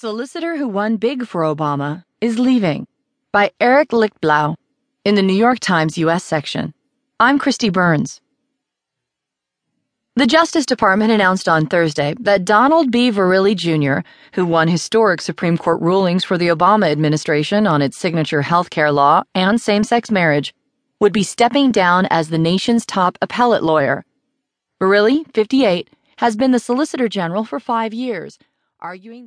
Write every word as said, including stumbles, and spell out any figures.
Solicitor Who Won Big for Obama is Leaving by Eric Lichtblau in the New York Times U S section. I'm Christy Burns. The Justice Department announced on Thursday that Donald B. Verrilli Junior, who won historic Supreme Court rulings for the Obama administration on its signature health care law and same-sex marriage, would be stepping down as the nation's top appellate lawyer. Verrilli, fifty-eight, has been the Solicitor General for five years, arguing